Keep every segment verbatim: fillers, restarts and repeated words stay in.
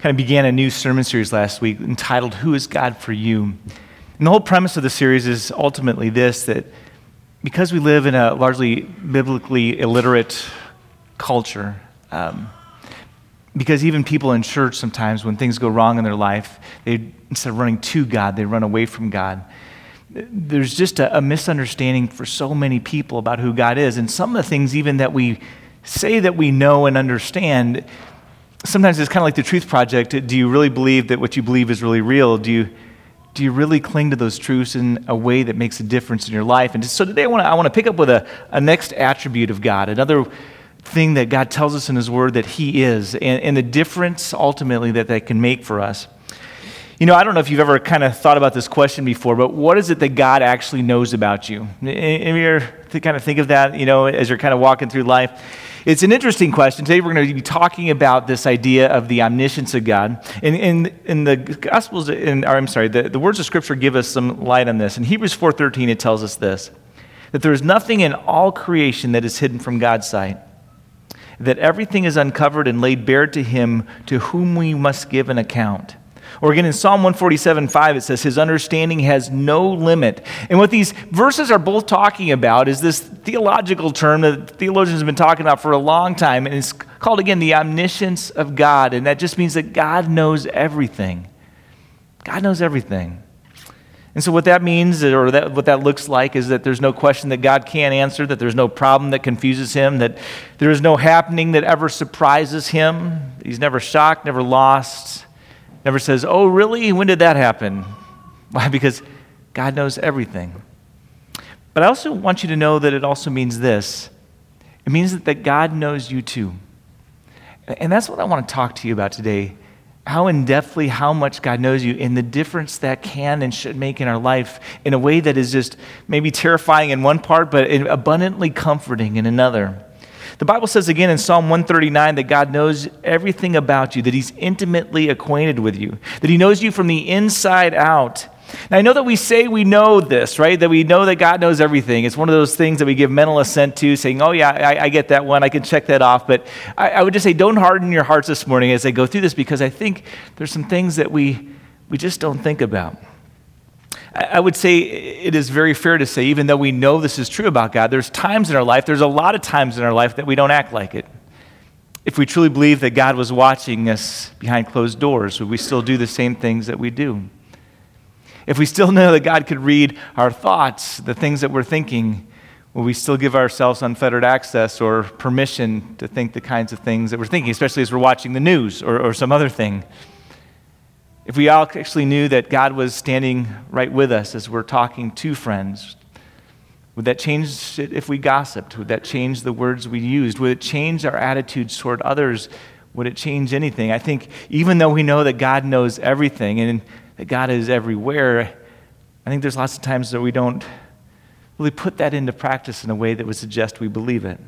kind of began a new sermon series last week entitled, Who is God for You? And the whole premise of the series is ultimately this, that because we live in a largely biblically illiterate culture, um, because even people in church sometimes, when things go wrong in their life, they instead of running to God, they run away from God. There's just a, a misunderstanding for so many people about who God is. And some of the things even that we say that we know and understand, sometimes it's kind of like the Truth Project. Do you really believe that what you believe is really real? Do you do you really cling to those truths in a way that makes a difference in your life? And just, so today I want to I want to pick up with a, a next attribute of God, another thing that God tells us in His Word that He is, and, and the difference ultimately that that can make for us. You know, I don't know if you've ever kind of thought about this question before, but what is it that God actually knows about you? Have you ever kind of think of that, you know, as you're kind of walking through life? It's an interesting question. Today we're going to be talking about this idea of the omniscience of God. And in, in the Gospels, in, or I'm sorry, the, the words of Scripture give us some light on this. In Hebrews four thirteen, it tells us this, that there is nothing in all creation that is hidden from God's sight, that everything is uncovered and laid bare to Him, to whom we must give an account. Or again, in Psalm one forty-seven five, it says, His understanding has no limit. And what these verses are both talking about is this theological term that theologians have been talking about for a long time, and it's called, again, the omniscience of God. And that just means that God knows everything. God knows everything. And so what that means, or that, what that looks like, is that there's no question that God can't answer, that there's no problem that confuses Him, that there is no happening that ever surprises Him. He's never shocked, never lost, never says, oh, really? When did that happen? Why? Because God knows everything. But I also want you to know that it also means this. It means that, that God knows you too. And that's what I want to talk to you about today, how in-depthly, how much God knows you, and the difference that can and should make in our life in a way that is just maybe terrifying in one part, but abundantly comforting in another. The Bible says again in Psalm one thirty-nine that God knows everything about you, that He's intimately acquainted with you, that He knows you from the inside out. Now, I know that we say we know this, right? That we know that God knows everything. It's one of those things that we give mental assent to, saying, oh, yeah, I, I get that one. I can check that off. But I, I would just say don't harden your hearts this morning as I go through this, because I think there's some things that we, we just don't think about. I would say it is very fair to say, even though we know this is true about God, there's times in our life, there's a lot of times in our life that we don't act like it. If we truly believe that God was watching us behind closed doors, would we still do the same things that we do? If we still know that God could read our thoughts, the things that we're thinking, will we still give ourselves unfettered access or permission to think the kinds of things that we're thinking, especially as we're watching the news or, or some other thing? If we all actually knew that God was standing right with us as we're talking to friends, would that change it if we gossiped? Would that change the words we used? Would it change our attitudes toward others? Would it change anything? I think even though we know that God knows everything and that God is everywhere, I think there's lots of times that we don't really put that into practice in a way that would suggest we believe it.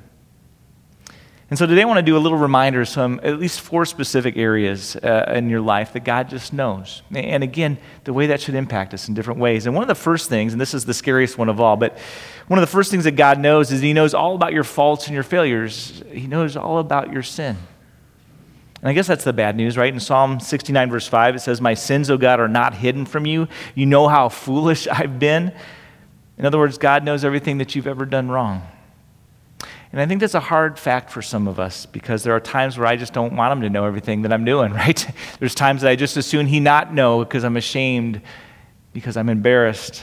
And so today I want to do a little reminder, some at least four specific areas uh, in your life that God just knows. And again, the way that should impact us in different ways. And one of the first things, and this is the scariest one of all, but one of the first things that God knows is He knows all about your faults and your failures. He knows all about your sin. And I guess that's the bad news, right? In Psalm sixty-nine, verse five, it says, My sins, O God, are not hidden from you. You know how foolish I've been. In other words, God knows everything that you've ever done wrong. And I think that's a hard fact for some of us, because there are times where I just don't want Him to know everything that I'm doing, right? There's times that I just assume He not know because I'm ashamed, because I'm embarrassed.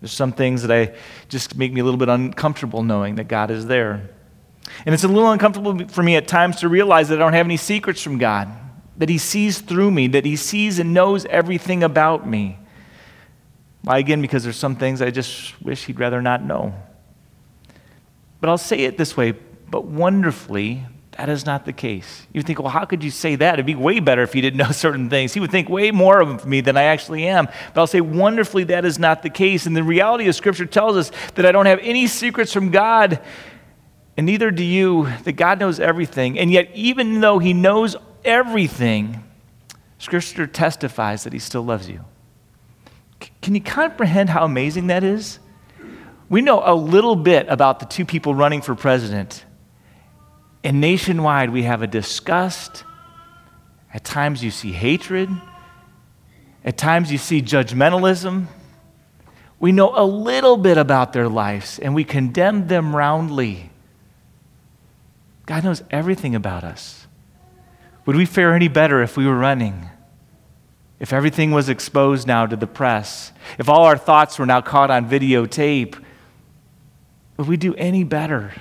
There's some things that I just make me a little bit uncomfortable knowing that God is there. And it's a little uncomfortable for me at times to realize that I don't have any secrets from God, that He sees through me, that He sees and knows everything about me. Why, again, because there's some things I just wish He'd rather not know. But I'll say it this way, but wonderfully, that is not the case. You think, well, how could you say that? It'd be way better if you didn't know certain things. He would think way more of me than I actually am. But I'll say, wonderfully, that is not the case. And the reality of Scripture tells us that I don't have any secrets from God, and neither do you, that God knows everything. And yet, even though He knows everything, Scripture testifies that He still loves you. C- can you comprehend how amazing that is? We know a little bit about the two people running for president, and nationwide we have a disgust At times you see hatred. At times you see judgmentalism. We know a little bit about their lives and we condemn them roundly. God knows everything about us. Would we fare any better if we were running? If everything was exposed now to the press? If all our thoughts were now caught on videotape? Would we do any better?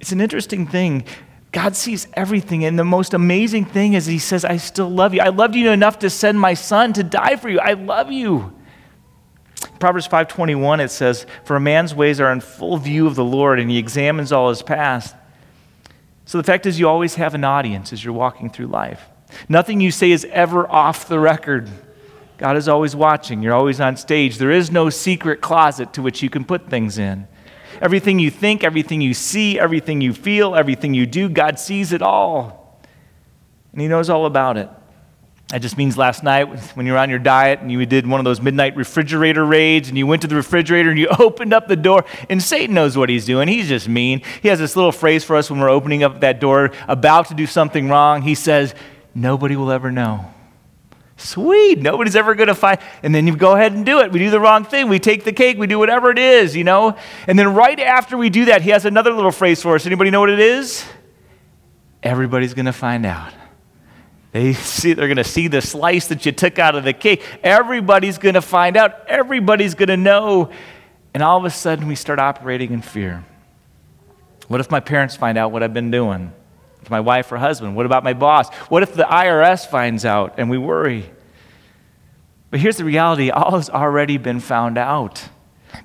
It's an interesting thing. God sees everything, and the most amazing thing is he says, I still love you. I loved you enough to send my son to die for you. I love you. Proverbs five twenty-one, it says, for a man's ways are in full view of the Lord, and he examines all his past. So the fact is you always have an audience as you're walking through life. Nothing you say is ever off the record. God is always watching. You're always on stage. There is no secret closet to which you can put things in. Everything you think, everything you see, everything you feel, everything you do, God sees it all. And he knows all about it. That just means last night when you were on your diet and you did one of those midnight refrigerator raids and you went to the refrigerator and you opened up the door, and Satan knows what he's doing. He's just mean. He has this little phrase for us when we're opening up that door, about to do something wrong. He says, nobody will ever know. Sweet, nobody's ever going to find, and then you go ahead and do it. We do the wrong thing. We take the cake. We do whatever it is, you know. And then right after we do that, he has another little phrase for us. Anybody know what it is? Everybody's going to find out. They see, they're going to see the slice that you took out of the cake. Everybody's going to find out. Everybody's going to know. And all of a sudden, we start operating in fear. What if my parents find out what I've been doing? If my wife or husband? What about my boss? What if the I R S finds out? And we worry. But here's the reality. All has already been found out.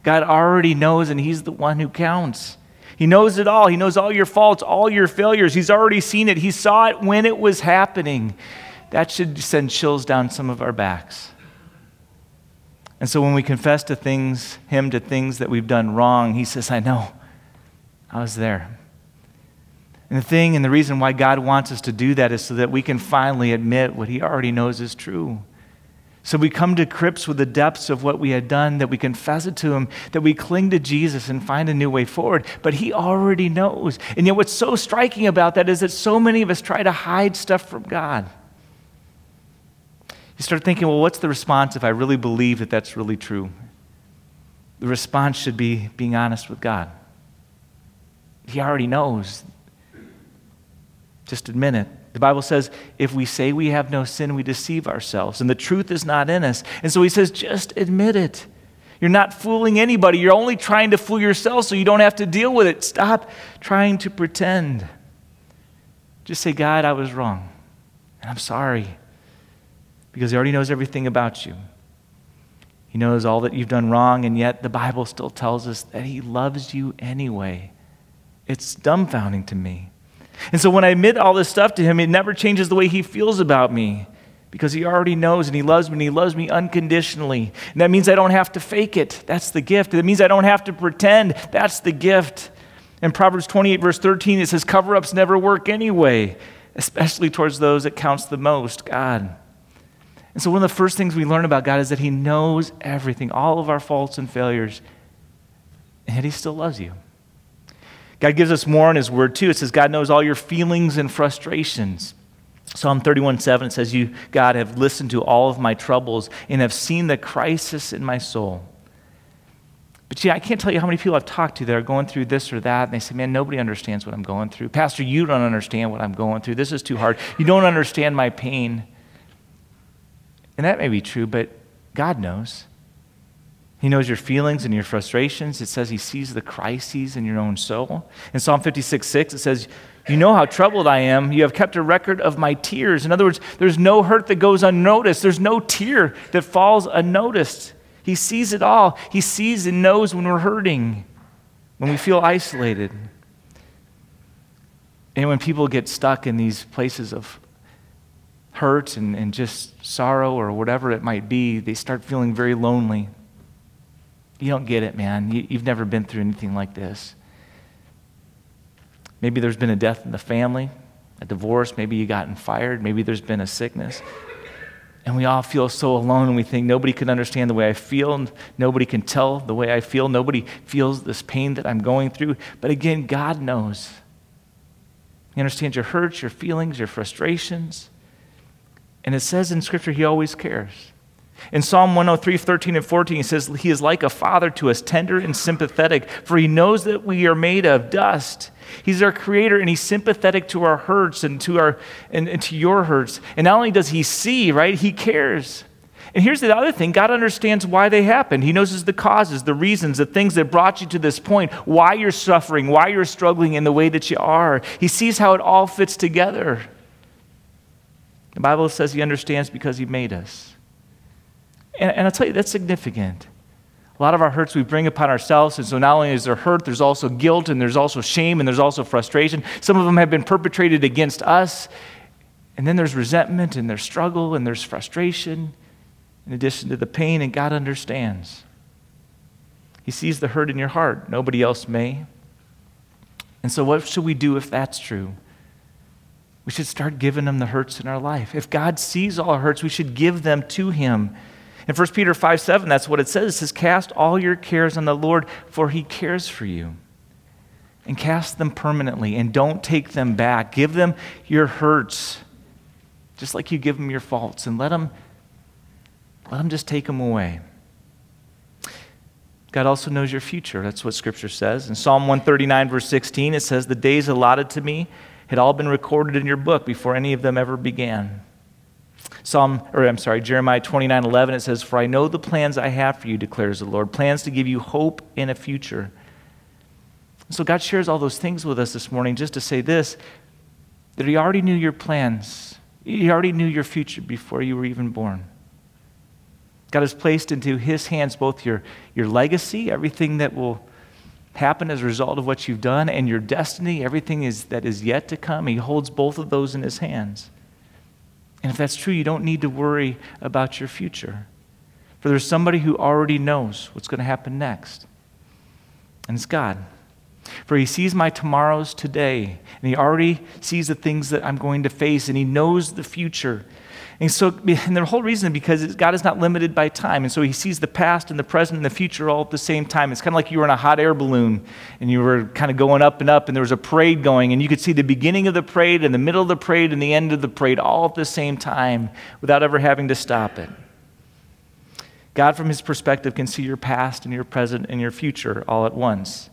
God already knows, and he's the one who counts. He knows it all. He knows all your faults, all your failures. He's already seen it. He saw it when it was happening. That should send chills down some of our backs. And so when we confess to things, him to things that we've done wrong, he says, I know. I was there. And the thing and the reason why God wants us to do that is so that we can finally admit what he already knows is true. So we come to grips with the depths of what we had done, that we confess it to him, that we cling to Jesus and find a new way forward. But he already knows. And yet what's so striking about that is that so many of us try to hide stuff from God. You start thinking, well, what's the response if I really believe that that's really true? The response should be being honest with God. He already knows. Just admit it. The Bible says, if we say we have no sin, we deceive ourselves, and the truth is not in us. And so he says, just admit it. You're not fooling anybody. You're only trying to fool yourself so you don't have to deal with it. Stop trying to pretend. Just say, God, I was wrong, and I'm sorry, because he already knows everything about you. He knows all that you've done wrong, and yet the Bible still tells us that he loves you anyway. It's dumbfounding to me. And so when I admit all this stuff to him, it never changes the way he feels about me, because he already knows and he loves me and he loves me unconditionally. And that means I don't have to fake it. That's the gift. That means I don't have to pretend. That's the gift. In Proverbs twenty-eight, verse thirteen, it says, cover-ups never work anyway, especially towards those that counts the most, God. And so one of the first things we learn about God is that he knows everything, all of our faults and failures, and he still loves you. God gives us more in his word, too. It says, God knows all your feelings and frustrations. Psalm thirty-one seven, it says, you, God, have listened to all of my troubles and have seen the crisis in my soul. But yeah, I can't tell you how many people I've talked to that are going through this or that, and they say, man, nobody understands what I'm going through. Pastor, you don't understand what I'm going through. This is too hard. You don't understand my pain. And that may be true, but God knows. He knows your feelings and your frustrations. It says he sees the crises in your own soul. In Psalm fifty-six six, it says, you know how troubled I am. You have kept a record of my tears. In other words, there's no hurt that goes unnoticed. There's no tear that falls unnoticed. He sees it all. He sees and knows when we're hurting, when we feel isolated. And when people get stuck in these places of hurt and, and just sorrow or whatever it might be, they start feeling very lonely. You don't get it, man. You, you've never been through anything like this. Maybe there's been a death in the family, a divorce. Maybe you gotten fired. Maybe there's been a sickness. And we all feel so alone, and we think nobody can understand the way I feel. Nobody can tell the way I feel. Nobody feels this pain that I'm going through. But again, God knows. He understands your hurts, your feelings, your frustrations. And it says in Scripture, he always cares. In Psalm one oh three, thirteen and fourteen, he says, he is like a father to us, tender and sympathetic, for he knows that we are made of dust. He's our creator, and he's sympathetic to our hurts and to our and, and to your hurts. And not only does he see, right, he cares. And here's the other thing, God understands why they happened. He knows the causes, the reasons, the things that brought you to this point, why you're suffering, why you're struggling in the way that you are. He sees how it all fits together. The Bible says he understands because he made us. And, and I'll tell you, that's significant. A lot of our hurts we bring upon ourselves, and so not only is there hurt, there's also guilt, and there's also shame, and there's also frustration. Some of them have been perpetrated against us, and then there's resentment, and there's struggle, and there's frustration, in addition to the pain, and God understands. He sees the hurt in your heart. Nobody else may. And so what should we do if that's true? We should start giving him the hurts in our life. If God sees all our hurts, we should give them to him. In First Peter five seven, that's what it says. It says, cast all your cares on the Lord, for he cares for you. And cast them permanently, and don't take them back. Give them your hurts, just like you give them your faults, and let them Let him just take them away. God also knows your future. That's what Scripture says. In Psalm one thirty-nine, verse sixteen, it says, the days allotted to me had all been recorded in your book before any of them ever began. Psalm, or I'm sorry, Jeremiah twenty-nine, eleven, it says, for I know the plans I have for you, declares the Lord, plans to give you hope in a future. So God shares all those things with us this morning just to say this, that he already knew your plans. He already knew your future before you were even born. God has placed into his hands both your, your legacy, everything that will happen as a result of what you've done, and your destiny, everything is, that is yet to come. He holds both of those in his hands. And if that's true, you don't need to worry about your future. For there's somebody who already knows what's going to happen next. And it's God. For he sees my tomorrows today, and he already sees the things that I'm going to face, and he knows the future. And so, and the whole reason is because God is not limited by time. And so he sees the past and the present and the future all at the same time. It's kind of like you were in a hot air balloon and you were kind of going up and up and there was a parade going and you could see the beginning of the parade and the middle of the parade and the end of the parade all at the same time without ever having to stop it. God, from his perspective, can see your past and your present and your future all at once.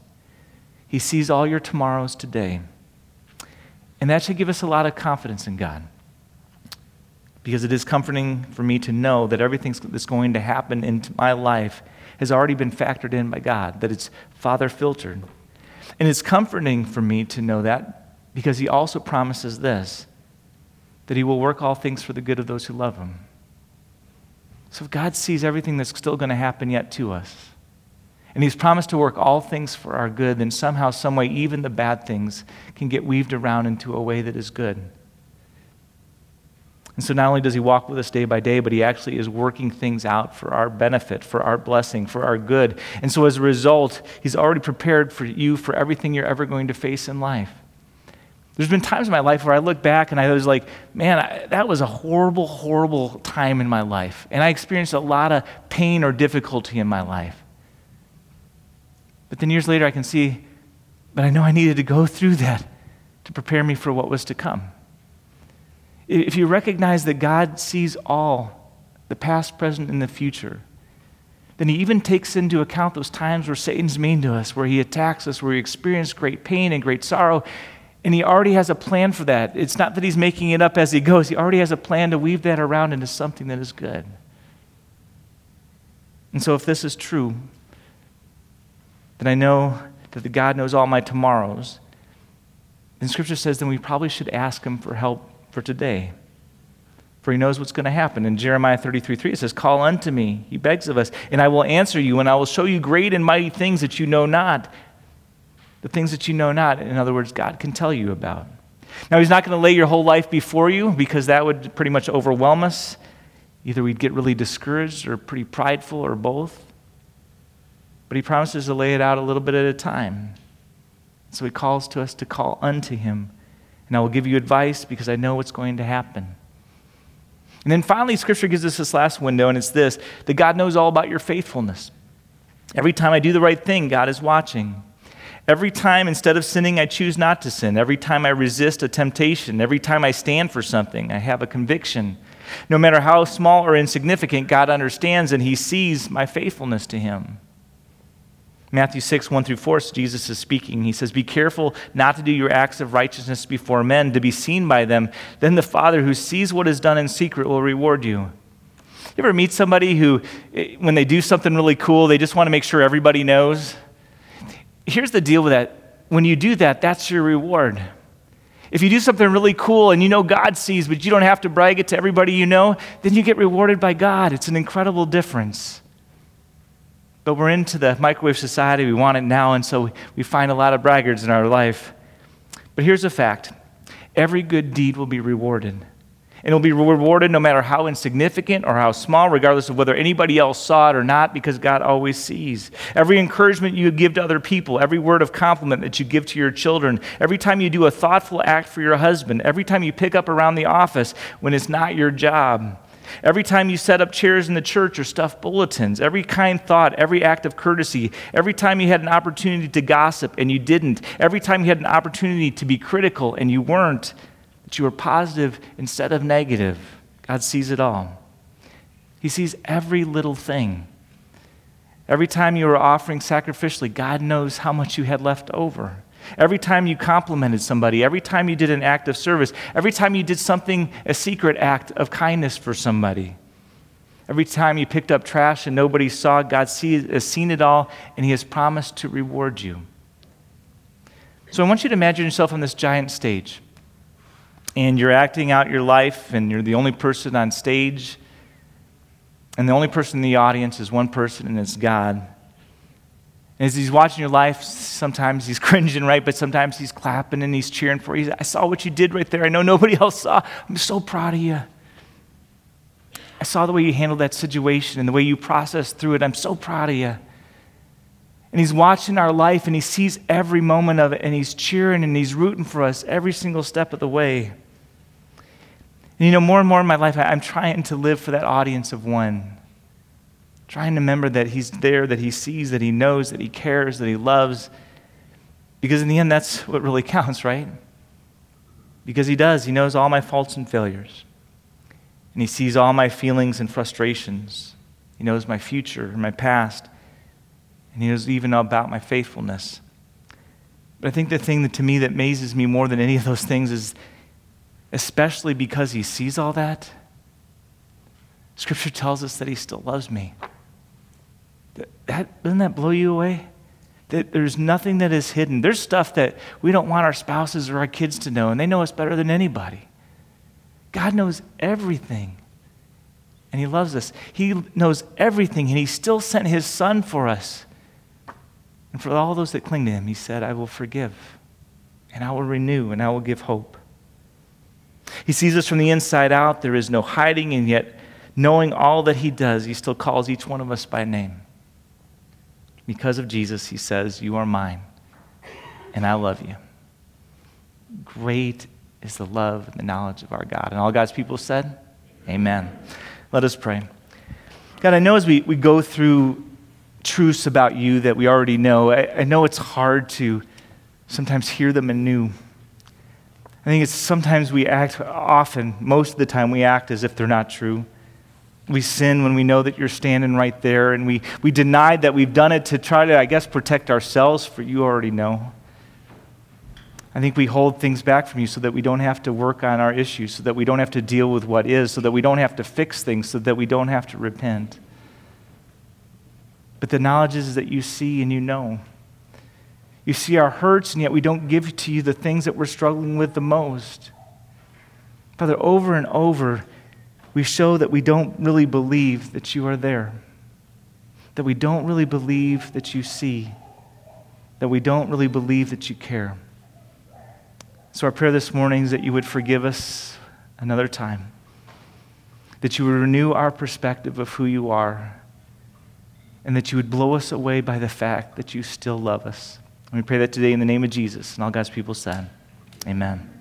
He sees all your tomorrows today. And that should give us a lot of confidence in God, because it is comforting for me to know that everything that's going to happen in my life has already been factored in by God, that it's Father-filtered. And it's comforting for me to know that because he also promises this, that he will work all things for the good of those who love him. So if God sees everything that's still going to happen yet to us, and he's promised to work all things for our good, then somehow, someway, even the bad things can get weaved around into a way that is good. And so not only does he walk with us day by day, but he actually is working things out for our benefit, for our blessing, for our good. And so as a result, he's already prepared for you for everything you're ever going to face in life. There's been times in my life where I look back and I was like, man, I, that was a horrible, horrible time in my life. And I experienced a lot of pain or difficulty in my life. But then years later I can see, but I know I needed to go through that to prepare me for what was to come. If you recognize that God sees all, the past, present, and the future, then he even takes into account those times where Satan's mean to us, where he attacks us, where we experience great pain and great sorrow, and he already has a plan for that. It's not that he's making it up as he goes. He already has a plan to weave that around into something that is good. And so if this is true, then I know that the God knows all my tomorrows. Then Scripture says then we probably should ask him for help for today, for he knows what's going to happen. In Jeremiah thirty-three, three, it says, call unto me, he begs of us, and I will answer you, and I will show you great and mighty things that you know not. The things that you know not, in other words, God can tell you about. Now, he's not going to lay your whole life before you, because that would pretty much overwhelm us. Either we'd get really discouraged or pretty prideful or both. But he promises to lay it out a little bit at a time. So he calls to us to call unto him. And I will give you advice because I know what's going to happen. And then finally, Scripture gives us this last window, and it's this, that God knows all about your faithfulness. Every time I do the right thing, God is watching. Every time, instead of sinning, I choose not to sin. Every time I resist a temptation, every time I stand for something, I have a conviction. No matter how small or insignificant, God understands and he sees my faithfulness to him. Matthew six, one through four, Jesus is speaking. He says, "Be careful not to do your acts of righteousness before men, to be seen by them. Then the Father who sees what is done in secret will reward you." You ever meet somebody who, when they do something really cool, they just want to make sure everybody knows? Here's the deal with that. When you do that, that's your reward. If you do something really cool and you know God sees, but you don't have to brag it to everybody you know, then you get rewarded by God. It's an incredible difference. But we're into the microwave society. We want it now, and so we find a lot of braggarts in our life. But here's a fact. Every good deed will be rewarded. And it'll be rewarded no matter how insignificant or how small, regardless of whether anybody else saw it or not, because God always sees. Every encouragement you give to other people, every word of compliment that you give to your children, every time you do a thoughtful act for your husband, every time you pick up around the office when it's not your job, every time you set up chairs in the church or stuff bulletins, every kind thought, every act of courtesy, every time you had an opportunity to gossip and you didn't, every time you had an opportunity to be critical and you weren't, that you were positive instead of negative, God sees it all. He sees every little thing. Every time you were offering sacrificially, God knows how much you had left over. Every time you complimented somebody, every time you did an act of service, every time you did something, a secret act of kindness for somebody, every time you picked up trash and nobody saw, God sees, has seen it all, and he has promised to reward you. So I want you to imagine yourself on this giant stage, and you're acting out your life, and you're the only person on stage, and the only person in the audience is one person, and it's God. As he's watching your life, sometimes he's cringing, right? But sometimes he's clapping and he's cheering for you. He's, I saw what you did right there. I know nobody else saw. I'm so proud of you. I saw the way you handled that situation and the way you processed through it. I'm so proud of you. And he's watching our life and he sees every moment of it and he's cheering and he's rooting for us every single step of the way. And you know, more and more in my life, I'm trying to live for that audience of one. Trying to remember that he's there, that he sees, that he knows, that he cares, that he loves. Because in the end, that's what really counts, right? Because he does. He knows all my faults and failures. And he sees all my feelings and frustrations. He knows my future and my past. And he knows even about my faithfulness. But I think the thing that to me that amazes me more than any of those things is, especially because he sees all that, Scripture tells us that he still loves me. That, doesn't that blow you away? That there's nothing that is hidden. There's stuff that we don't want our spouses or our kids to know, and they know us better than anybody. God knows everything, and he loves us. He knows everything, and he still sent his son for us. And for all those that cling to him, he said, I will forgive, and I will renew, and I will give hope. He sees us from the inside out. There is no hiding, and yet knowing all that he does, he still calls each one of us by name. Because of Jesus, he says, you are mine, and I love you. Great is the love and the knowledge of our God. And all God's people said, amen. Let us pray. God, I know as we, we go through truths about you that we already know, I, I know it's hard to sometimes hear them anew. I think it's sometimes we act, often, most of the time we act as if they're not true. We sin when we know that you're standing right there, and we, we deny that we've done it to try to, I guess, protect ourselves, for you already know. I think we hold things back from you so that we don't have to work on our issues, so that we don't have to deal with what is, so that we don't have to fix things, so that we don't have to repent. But the knowledge is that you see and you know. You see our hurts, and yet we don't give to you the things that we're struggling with the most. Father, over and over, we show that we don't really believe that you are there, that we don't really believe that you see, that we don't really believe that you care. So our prayer this morning is that you would forgive us another time, that you would renew our perspective of who you are, and that you would blow us away by the fact that you still love us. And we pray that today in the name of Jesus, and all God's people said, amen.